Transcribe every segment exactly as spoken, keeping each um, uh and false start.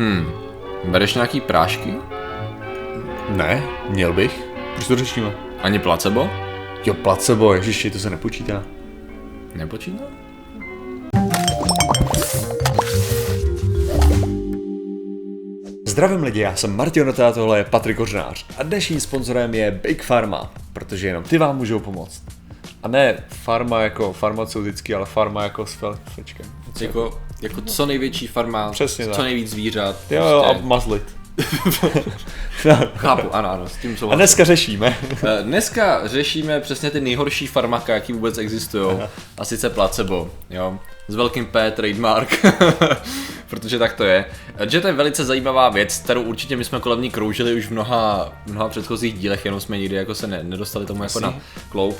Hmm, bereš nějaký prášky? Ne, měl bych. Proč to řešíme? Ani placebo? Jo, placebo, ježiši, to se nepočítá. Nepočítá? Zdravím lidi, já jsem Martin a tohle je Patrik Hořinař a dnešním sponzorem je Big Pharma, protože jenom ty vám můžou pomoct. A ne farma jako farmaceutický, ale farma jako s felčkem. Jako, jako co největší farma, přesně co tak. Nejvíc zvířat. Jo jo, prostě. A mazlit. Chápu, ano, ano, s tím souhlasím. A dneska řešíme. Dneska řešíme přesně ty nejhorší farmaka, jaký vůbec existujou. A sice placebo, jo. S velkým P, trademark. Protože tak to je. Že to je velice zajímavá věc, kterou určitě my jsme kolem ní kroužili už v mnoha, mnoha předchozích dílech, jenom jsme nikdy jako se ne, nedostali tomu jako na kloub.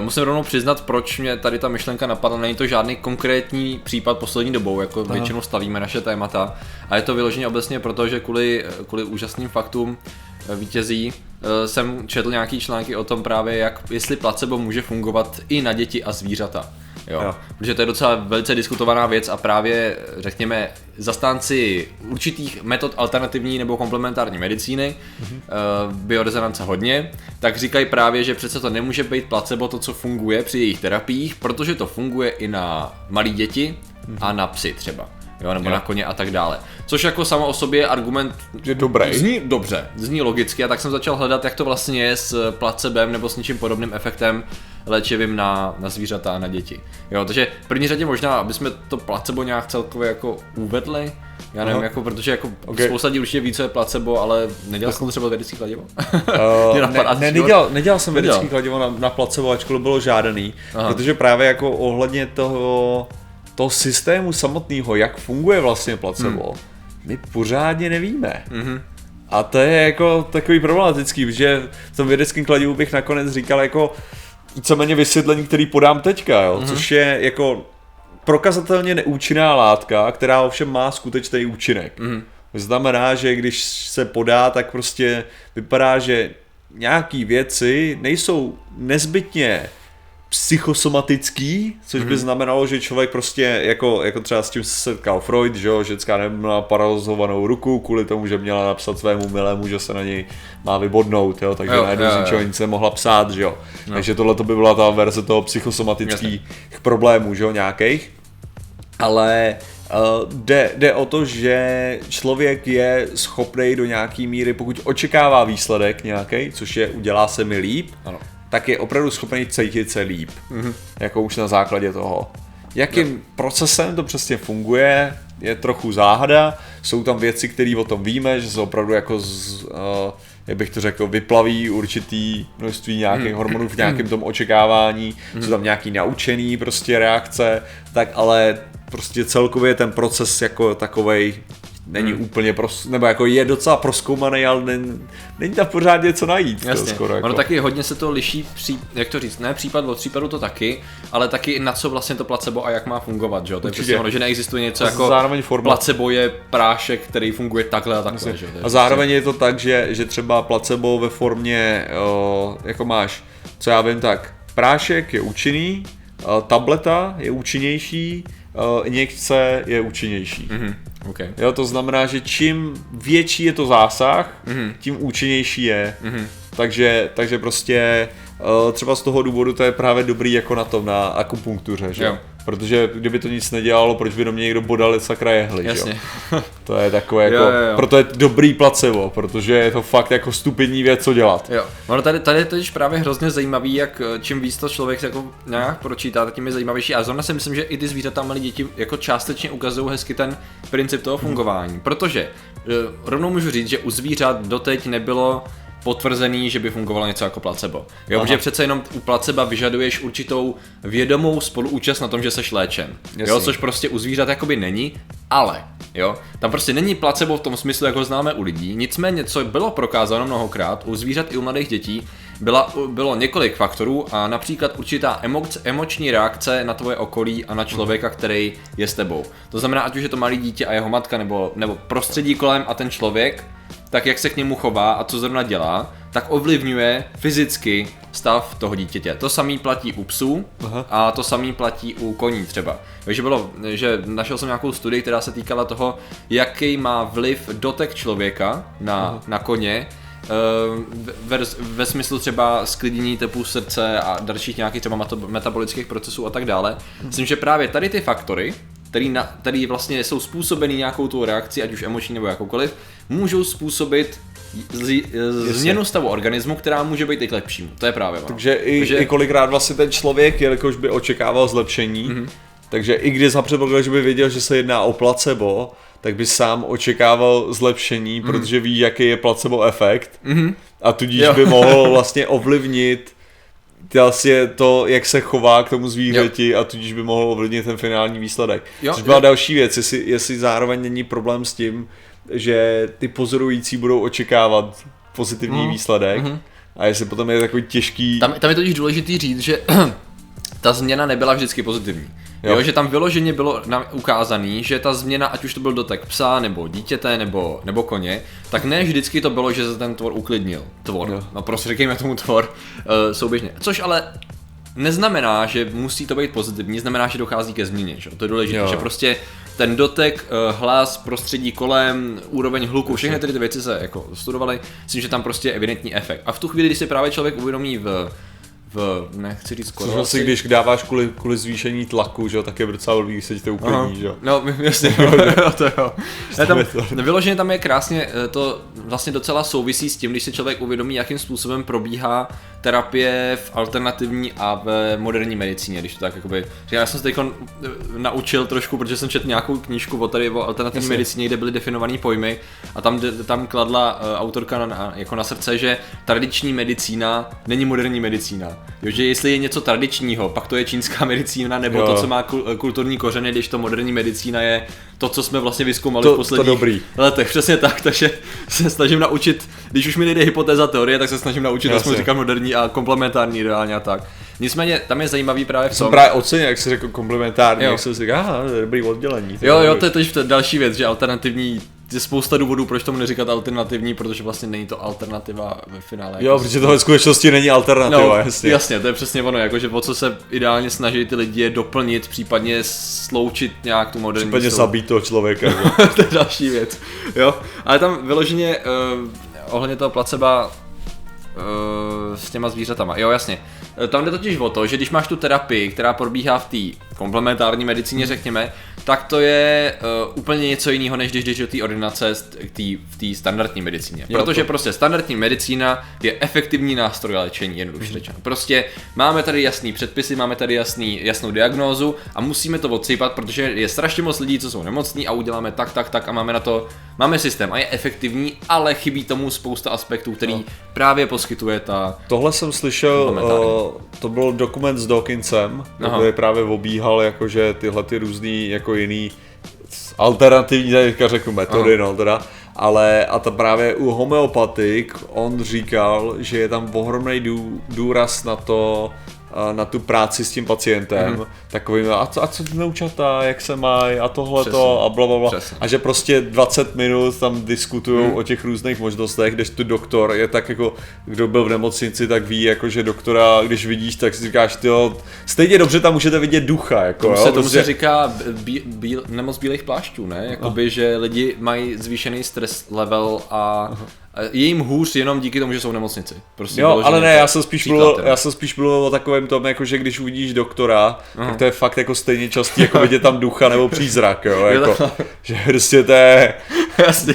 Musím rovnou přiznat, proč mě tady ta myšlenka napadla, není to žádný konkrétní případ poslední dobou, jako Aha. většinou stavíme naše témata. A je to vyloženě obecně proto, že kvůli, kvůli úžasným faktům vítězí jsem četl nějaký články o tom právě, jak jestli placebo může fungovat i na děti a zvířata. Jo. Jo. Protože to je docela velice diskutovaná věc a právě, řekněme, zastánci určitých metod alternativní nebo komplementární medicíny, mm-hmm. biorezonance hodně, tak říkají právě, že přece to nemůže být placebo to, co funguje při jejich terapiích, protože to funguje i na malé děti mm-hmm. a na psy třeba. Jo, nebo jo. na koně a tak dále. Což jako samo o sobě je argument, je dobrý. Zní dobře, zní logicky a tak jsem začal hledat, jak to vlastně je s placebem nebo s něčím podobným efektem léčivým na, na zvířata a na děti. Jo, takže v první řadě možná, abychom to placebo nějak celkově jako uvedli. Já nevím, jako, protože jako okay. spousta lidí určitě ví, co je placebo, ale nedělal jsem třeba vědecký kladivo? uh, ne, ne, nedělal, nedělal jsem nedělal. vědecký kladivo na, na placebo, ačkoliv bylo žádaný, Aha. protože právě jako ohledně toho toho systému samotného, jak funguje vlastně placebo, hmm. my pořádně nevíme. Mm-hmm. A to je jako takový problematický, protože v tom vědeckém kladivu bych nakonec říkal jako víceméně vysvětlení, který podám teďka, jo? Mm-hmm. což je jako prokazatelně neúčinná látka, která ovšem má skutečný účinek. Mm-hmm. Znamená, že když se podá, tak prostě vypadá, že nějaký věci nejsou nezbytně psychosomatický, což by mm-hmm. znamenalo, že člověk prostě, jako, jako třeba s tím se setkal Freud, že jo, ženská neměla paralizovanou ruku kvůli tomu, že měla napsat svému milému, že se na něj má vybodnout, jo, takže najednou z ničeho nic nemohla psát, že jo. No. Takže tohle to by byla ta verze toho psychosomatických Jasne. problémů, že jo, nějakých. Ale uh, jde, jde o to, že člověk je schopný do nějaký míry, pokud očekává výsledek nějaký, což je udělá se mi líp, ano. tak je opravdu schopný cítit se líp, mm-hmm. jako už na základě toho. Jakým no. procesem to přesně funguje, je trochu záhada, jsou tam věci, které o tom víme, že se opravdu jako, z, uh, jak bych to řekl, vyplaví určitý množství nějakých mm. hormonů v nějakém tom očekávání, mm. jsou tam nějaký naučený prostě reakce, tak ale prostě celkově ten proces jako takovej není hmm. úplně pros, nebo jako je docela prozkoumaný, ale nen, není tam pořád něco najít. Jasně, to skoro jako. Ono taky hodně se to liší, pří, jak to říct, ne případ od případu to taky, ale taky na co vlastně to placebo a jak má fungovat, že jo? To je prostě ono, že neexistuje něco a jako zároveň placebo je prášek, který funguje takhle a takhle, že? A zároveň je to tak, že, že třeba placebo ve formě, o, jako máš, co já vím tak, prášek je účinný, tableta je účinnější, injekce je účinnější. Mm-hmm. Okay. Jo, to znamená, že čím větší je to zásah, mm-hmm. tím účinnější je. Mm-hmm. Takže, takže prostě třeba z toho důvodu to je právě dobrý jako na tom, na akupunktuře, že? Jo. Protože kdyby to nic nedělalo, proč by do mě někdo bodal sakra jehly, Jasně. jo? To je takové jako, jo, jo, jo. proto je dobrý placebo, protože je to fakt jako stupidní věc, co dělat. Jo, no tady, tady je totiž právě hrozně zajímavý, jak čím víc to člověk jako nějak pročítá, tím je zajímavější. A zrovna si myslím, že i ty zvířata malé děti jako částečně ukazují hezky ten princip toho fungování, hmm. protože rovnou můžu říct, že u zvířat doteď nebylo potvrzený, že by fungovalo něco jako placebo. Jo, protože přece jenom u placeba vyžaduješ určitou vědomou spoluúčast na tom, že seš léčen. Jo, což prostě u zvířat jakoby není, ale jo, tam prostě není placebo v tom smyslu, jak ho známe u lidí. Nicméně, co bylo prokázáno mnohokrát, u zvířat i u mladých dětí byla, bylo několik faktorů a například určitá emoc, emoční reakce na tvoje okolí a na člověka, který je s tebou. To znamená, ať už je to malý dítě a jeho matka nebo, nebo prostředí kolem a ten člověk, tak jak se k němu chová a co zrovna dělá, tak ovlivňuje fyzicky stav toho dítěte. To samý platí u psů. Aha. A to samý platí u koní třeba. Takže bylo, že našel jsem nějakou studii, která se týkala toho, jaký má vliv dotek člověka na, na koně, Ve, ve smyslu třeba sklidnění tepů srdce a dalších nějakých třeba metabolických procesů a tak dále. Myslím, že právě tady ty faktory, který, na, který vlastně jsou způsobený nějakou tou reakcí, ať už emoční nebo jakoukoliv, můžou způsobit z, z, změnu stavu organismu, která může být i k lepšímu. To je právě ono. Takže i, Takže i kolikrát vlastně ten člověk, jelikož by očekával zlepšení, mm-hmm. takže i když zapředpoklad, že by věděl, že se jedná o placebo, tak by sám očekával zlepšení, mm. protože ví, jaký je placebo efekt, mm-hmm. a tudíž jo. by mohl vlastně ovlivnit vlastně to, jak se chová k tomu zvířeti, jo. a tudíž by mohl ovlivnit ten finální výsledek. Jo, což byla jo. další věc, jestli, jestli zároveň není problém s tím, že ty pozorující budou očekávat pozitivní mm. výsledek, mm-hmm. a jestli potom je takový těžký... Tam, tam je totiž důležitý říct, že ta změna nebyla vždycky pozitivní. Jo. Jo, že tam vyloženě bylo ukázané, že ta změna, ať už to byl dotek psa, nebo dítěte, nebo, nebo koně, tak ne vždycky to bylo, že se ten tvor uklidnil. Tvor, jo. no prostě říkejme tomu tvor, uh, souběžně. Což ale neznamená, že musí to být pozitivní, znamená, že dochází ke změně, že? To je důležité, jo. že prostě ten dotek, hlas, prostředí kolem, úroveň hluku, všechny ty věci se jako studovaly, myslím, že tam prostě je evidentní efekt. A v tu chvíli, když si právě člověk uvědomí v V, nechci říct korelaci. Což si, když dáváš kvůli, kvůli zvýšení tlaku, že jo, tak je docela blbý, když se ti to uklidní, že jo. No, jasně, jo, to jo. Ne, tam, vyloženě tam je krásně, to vlastně docela souvisí s tím, když se člověk uvědomí, jakým způsobem probíhá terapie v alternativní a v moderní medicíně, když to tak jakoby... Já jsem se teď naučil trošku, protože jsem četl nějakou knížku o tady o alternativní jasně. medicíně, kde byly definovaný pojmy a tam, tam kladla autorka na, jako na srdce, že tradiční medicína není moderní medicína. Jo, že jestli je něco tradičního, pak to je čínská medicína, nebo jo. to, co má kulturní kořeny, když to moderní medicína je to, co jsme vlastně vyzkoumali to, v posledních to dobrý. letech. Přesně tak, takže se snažím naučit, když už mi nejde hypotéza teorie, tak se snažím naučit, jak jsme říkali, moderní a komplementární reálně a tak. Nicméně tam je zajímavý právě v tom... Jsem právě ocenil, jak jsi řekl komplementární, jo. jak jsem říkal, aha, dobrý oddělení. Jo, jo, to je tož další věc, že alternativní... Je spousta důvodů, proč tomu neříkat alternativní, protože vlastně není to alternativa ve finále. Jo, jako protože tohle v skutečnosti není alternativa, no, jasně. Jasně, to je přesně ono, jakože o co se ideálně snaží ty lidi je doplnit, případně sloučit nějak tu moderní... Případně sou... zabít toho člověka. To je další věc, jo. Ale tam vyloženě uh, ohledně toho placeba uh, s těma zvířatama, jo jasně. Tam jde totiž o to, že když máš tu terapii, která probíhá v té komplementární medicíně, řekněme, tak to je uh, úplně něco jiného, než když jdeš do té ordinace v té standardní medicíně. Protože prostě standardní medicína je efektivní nástroj léčení, jednoduše řečeno. Prostě máme tady jasný předpisy, máme tady jasný, jasnou diagnózu a musíme to odsypat, protože je strašně moc lidí, co jsou nemocní a uděláme tak, tak, tak a máme na to, máme systém a je efektivní, ale chybí tomu spousta aspektů, který no. právě poskytuje ta... Tohle jsem slyšel, uh, to byl dokument s Dawkinsem, kde právě obíhal jakože tyhle ty různý jako jiný alternativní, teďka řeknu metody, aha. no teda, ale a ta právě u homeopatik on říkal, že je tam ohromnej dů, důraz na to, na tu práci s tím pacientem, mhm. takovým a co, a co vnoučata, jak se mají a tohleto a blablabla bla, bla. A že prostě dvacet minut tam diskutujou mhm. o těch různých možnostech, když tu doktor je tak jako, kdo byl v nemocnici, tak ví jako, že doktora, když vidíš, tak si říkáš tyjo, stejně dobře tam můžete vidět ducha, jako tomu se, jo? Tomu prostě... se říká bí, bí, nemoc bílých plášťů, ne? Jakoby, že lidi mají zvýšený stres level a aha. je jim hůř jenom díky tomu, že jsou v nemocnici. Prostě jo, ale ne, já jsem spíš mluvil, já jsem spíš mluvil o takovém tom, jako že když uvidíš doktora, aha. tak to je fakt jako stejně častý, jako vidět tam ducha nebo přízrak, jo, jako, že prostě to je... Jasně.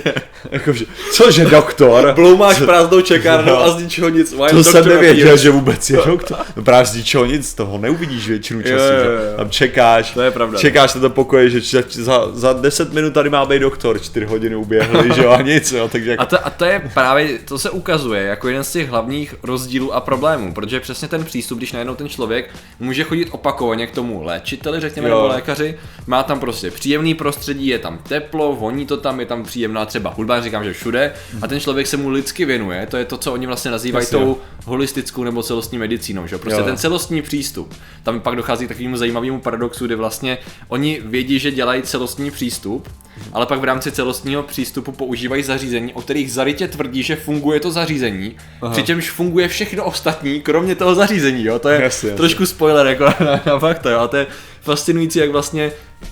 Jakože, cože doktor? Bloumáš prázdnou čekárnou a z ničeho nic. To jsem nevěděl, že vůbec je doktor. Právě z ničeho nic, toho neuvidíš většinu času, že tam čekáš, to je pravda, čekáš na to pokoje, že za, za deset minut tady má být doktor, čtyři hodiny uběhly, že jo, a nic, jo, takže jako... a, to, a to je právě, to se ukazuje jako jeden z těch hlavních rozdílů a problémů, protože přesně ten přístup, když najednou ten člověk může chodit opakovaně k tomu léčiteli, řekněme, jo. nebo lékaři, má tam prostě příjemný prostředí, je tam teplo, voní to tam, je tam příjemná třeba hudba, říkám, že všude, a ten člověk se mu lidsky věnuje, to je to, co oni vlastně nazývají Jasně. tou holistickou nebo celostní medicínou, že? Prostě jo. ten celostní přístup. Tam pak dochází k takovému zajímavému paradoxu, kdy vlastně oni vědí, že dělají celostní přístup, ale pak v rámci celostního přístupu používají zařízení, o kterých zarytě tvrdí, že funguje to zařízení, Aha. přičemž funguje všechno ostatní, kromě toho zařízení, jo? To je Jasně. trošku spoiler jako na, na fakta, jo? A to je fascinující, jak vlastně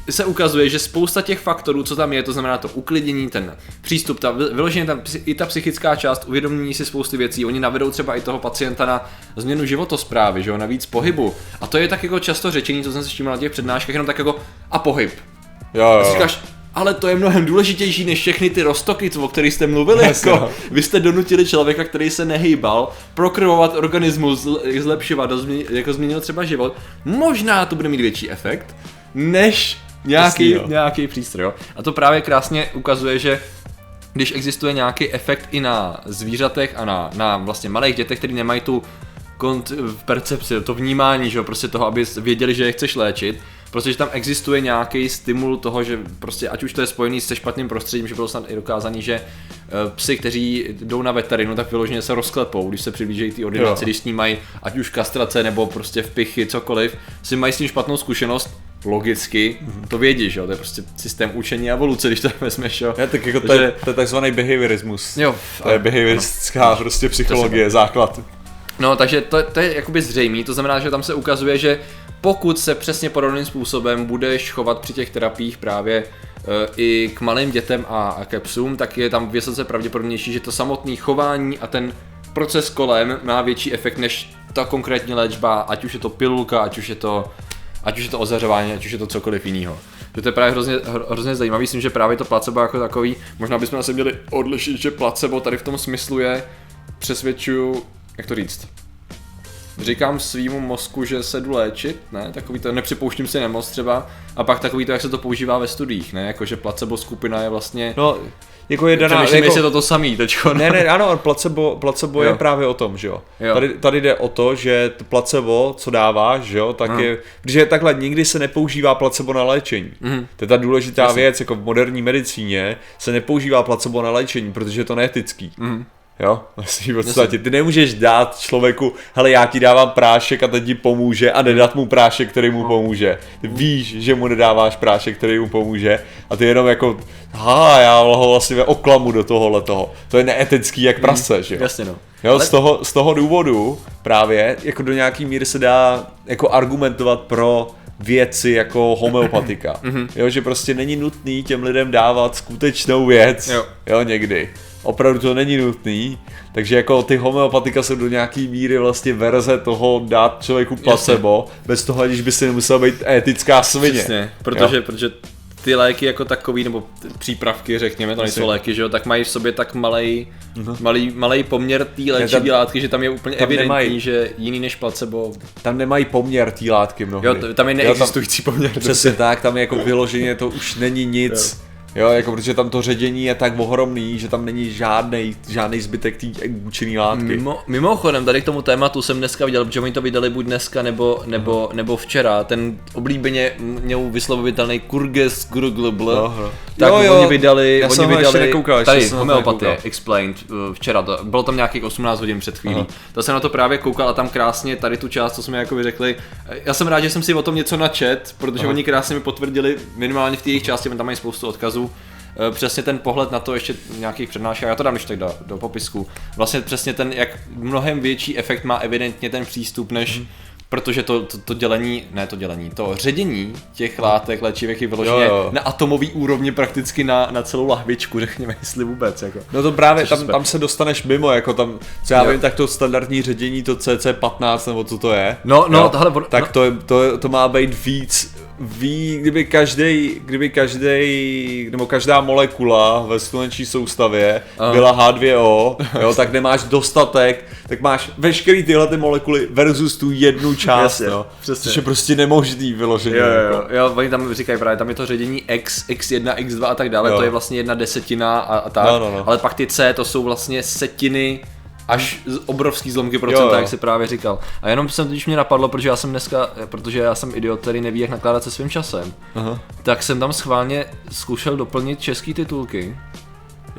se ukazuje, že spousta těch faktorů, co tam je, to znamená to uklidění, ten přístup, ta, vyloženě tam i ta psychická část, uvědomění si spousty věcí, oni navedou třeba i toho pacienta na změnu životosprávy, že jo, na víc pohybu. A to je tak jako často řečení, co jsem si všiml na těch přednáškách, jenom tak jako a pohyb. Jo, jo. A říkáš, ale to je mnohem důležitější než všechny ty roztoky, o kterých jste mluvili, jako vy jste donutili člověka, který se nehýbal, prokrvovat organismus, zlepšovat, dozměn, jako změnil třeba život, možná to bude mít větší efekt, než nějaký, Jasný, nějaký přístroj, jo. A to právě krásně ukazuje, že když existuje nějaký efekt i na zvířatech a na, na vlastně malých dětech, který nemají tu kont- percepci, to vnímání, že jo, prostě toho, aby věděli, že je chceš léčit, protože tam existuje nějaký stimul toho, že prostě ať už to je spojený se špatným prostředím, že bylo snad i dokázaný, že psi, kteří jdou na veterinu, tak vyloženě se rozklepou, když se přiblížejí ty ordinaci, když s ní mají ať už kastrace nebo prostě vpichy, cokoliv, si mají s ním špatnou zkušenost, logicky, mm-hmm. to vědíš, jo, to je prostě systém učení a evoluce, když to vezmeš, jo. Já, tak jako to je, to je takzvaný behaviorismus, jo, to je behavioristická no, prostě psychologie, základ. No, takže to, to je jakoby zřejmý, to znamená, že tam se ukazuje, že pokud se přesně podobným způsobem budeš chovat při těch terapiích právě i k malým dětem a ke psům, tak je tam vysoce pravděpodobnější, že to samotné chování a ten proces kolem má větší efekt než ta konkrétní léčba, ať už je to pilulka, ať už je to, ať už je to ozařování, ať už je to cokoliv jiného. To je právě hrozně, hrozně zajímavý, myslím, že právě to placebo jako takový, možná bychom asi měli odlišit, že placebo tady v tom smyslu je, přesvědčuju, jak to říct? Říkám svýmu mozku, že se jdu léčit, ne, takový to, nepřipouštím si nemoc třeba, a pak takový to, jak se to používá ve studiích, ne, jakože placebo skupina je vlastně... No, jako je daná... Přemýšlím, jako... jestli je to to samý teďko. Ne, ne, ano, placebo, placebo je právě o tom, že jo. jo. Tady, tady jde o to, že placebo, co dáváš, že jo, tak hmm. je... Protože takhle nikdy se nepoužívá placebo na léčení. Hmm. To je ta důležitá Jasně. věc, jako v moderní medicíně se nepoužívá placebo na léčení, protože je to neetický. Hmm. Jo, vlastně v podstatě. Ty nemůžeš dát člověku, hele, já ti dávám prášek a ten ti pomůže, a nedat mu prášek, který mu pomůže. Ty víš, že mu nedáváš prášek, který mu pomůže, a ty jenom jako, ha, já ho vlastně oklamu do tohohle toho. To je neetický jak prase, že jo? Jasně no. Jo, ale... z, toho, z toho důvodu právě, jako do nějaký míry se dá jako argumentovat pro věci jako homeopatika. Jo, že prostě není nutný těm lidem dávat skutečnou věc, jo, jo někdy. Opravdu to není nutný, takže jako ty homeopatika jsou do nějaký míry vlastně verze toho dát člověku placebo, Jasně. bez toho, aniž by si nemusela být etická svině. Přesně, protože, protože ty léky jako takový, nebo přípravky řekněme, to nejsou léky, že jo, tak mají v sobě tak malej, uh-huh. malý, malej poměr té léčivý látky, že tam je úplně tam evidentní, nemají, že jiný než placebo. Tam nemají poměr té látky mnohdy. Jo, to, tam je neexistující jo, tam, poměr. Přesně tak, tam je jako vyloženě, to už není nic. Jo. Jo, jako protože tam to ředění je tak ohromný, že tam není žádnej, žádnej zbytek tý účinný látky. Mimo, mimochodem, tady k tomu tématu jsem dneska viděl, protože oni to vydali buď dneska nebo, nebo, nebo včera, ten oblíbeně měl vyslovovitelný Kurges Gurglbl, Aha. tak jo, jo. oni vydali, já jsem oni vydali, nekoukáš, tady homeopatie explained včera, to, bylo tam nějakých osmnáct hodin před chvílí, Aha. to jsem na to právě koukal a tam krásně tady tu část, co jsme jako řekli, já jsem rád, že jsem si o tom něco načet, protože Aha. oni krásně mi potvrdili, minimálně v té jejich části, tam mají spoustu odkazů. Přesně ten pohled na to ještě v nějakých přednáškách, já to dám ještě tak do, do popisku, vlastně přesně ten, jak mnohem větší efekt má evidentně ten přístup než, hmm. protože to, to, to dělení, ne to dělení, to ředění těch látek léčivek je vyloženě jo, jo. na atomový úrovni prakticky na, na celou lahvičku, řekněme, jestli vůbec, jako. No to právě, tam, tam se dostaneš mimo, jako tam, co já jo. vím, tak to standardní ředění, to C C patnáct nebo co to je, no, no, tohle, no. tak to, je, to, to má být víc, Ví, kdyby každý, kdyby každý, nebo každá molekula ve sluneční soustavě Aha. byla H dvě O, jo, tak nemáš dostatek, tak máš veškerý tyhle ty molekuly versus tu jednu část, jo, což je prostě nemožný vyložený. Jo, jo, jo, oni tam říkají právě, tam je to ředění X, X jedna, X dva a tak dále, jo. to je vlastně jedna desetina a, a tak, no, no, no. ale pak ty C, to jsou vlastně setiny, až obrovský zlomky procenta, jo, jo. jak jsi právě říkal. A jenom jsem, když mě napadlo, protože já jsem dneska, protože já jsem idiot, který neví, jak nakládat se svým časem, Aha. tak jsem tam schválně zkoušel doplnit český titulky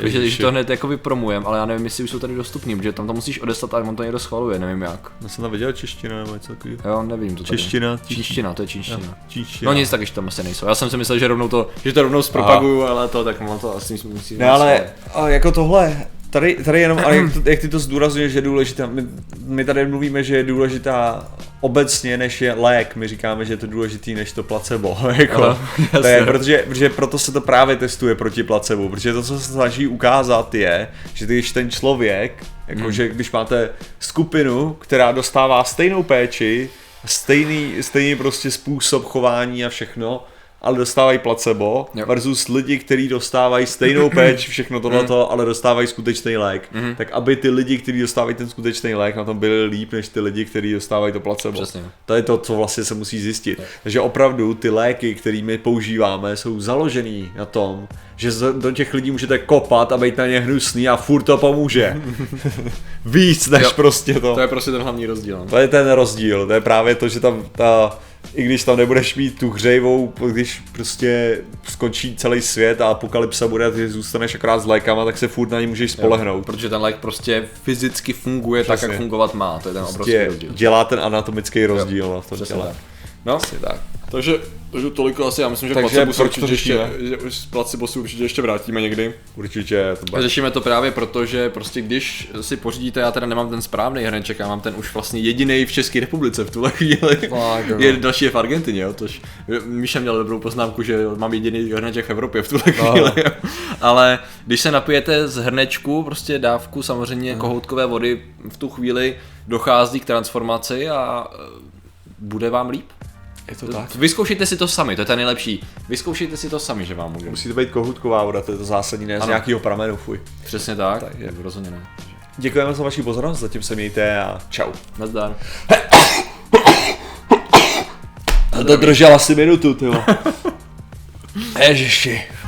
Takže když to hned jakoby promujeme, ale já nevím, jestli už jsou tady dostupný, protože tam to musíš odeslat, ale on to někdo schvaluje, nevím jak. Já jsem tam viděl čeština nebo něco takový. Jo, nevím to. Čeština, čeština, to je čínština. No nic tak, že tam asi nejsou. Já jsem si myslel, že rovnou to, že to rovnou zpropaguju, ale to tak mám to asi musím. Ne, ale jako tohle Tady, tady jenom, ale jak, jak ty to zdůrazňuješ, že je důležitá, my, my tady mluvíme, že je důležitá obecně, než je lék, my říkáme, že je to důležitý, než to placebo, jako, no, to je, protože, protože proto se to právě testuje proti placebo, protože to, co se snaží ukázat je, že když ten člověk, jakože hmm. když máte skupinu, která dostává stejnou péči, stejný, stejný prostě způsob chování a všechno, ale dostávají placebo, jo. versus lidi, kteří dostávají stejnou péči, všechno tohleto, ale dostávají skutečný lék. Mm-hmm. Tak aby ty lidi, kteří dostávají ten skutečný lék, na tom byli líp než ty lidi, kteří dostávají to placebo. Přesně. To je to, co vlastně se musí zjistit. Tak. Takže opravdu ty léky, které my používáme, jsou založený na tom, že do těch lidí můžete kopat a být na ně hnusný a furt to pomůže. Víc než jo. prostě to. To je prostě ten hlavní rozdíl. To je ten rozdíl, to je právě to, že tam ta... I když tam nebudeš mít tu hřejvou, když prostě skončí celý svět a apokalypsa bude a ty zůstaneš akorát s lékama, tak se furt na ní můžeš spolehnout. Jo, protože ten lék prostě fyzicky funguje Přesně. tak, jak fungovat má, to je ten prostě obrovský rozdíl. Dělá ten anatomický rozdíl jo, v tom těle. Tak. No, tak. takže, takže toliko asi, já myslím, že takže placebo určitě ještě, placebo si určitě ještě vrátíme někdy. Určitě. To řešíme to právě proto, že prostě když si pořídíte, já teda nemám ten správný hrnček, já mám ten už vlastně jediný v České republice v tuhle chvíli. Je další je v Argentině, jo, tož Míša měl dobrou poznámku, že mám jediný hrnček v Evropě v tuhle chvíli, jo. Ale když se napijete z hrnečku, prostě dávku samozřejmě hmm. kohoutkové vody, v tu chvíli dochází k transformaci a bude vám líp. Je to tak? Vyzkoušejte si to sami, to je ta nejlepší. Vyzkoušejte si to sami, že vám můžeme. Musí to být kohoutková voda, to je to zásadní, ne z nějakého pramenu, fuj. Přesně tak, tak je. Rozhodně ne. Děkujeme za vaši pozornost, zatím se mějte a čau. Nazdar. To držela si minutu, tyvo. Ježiši.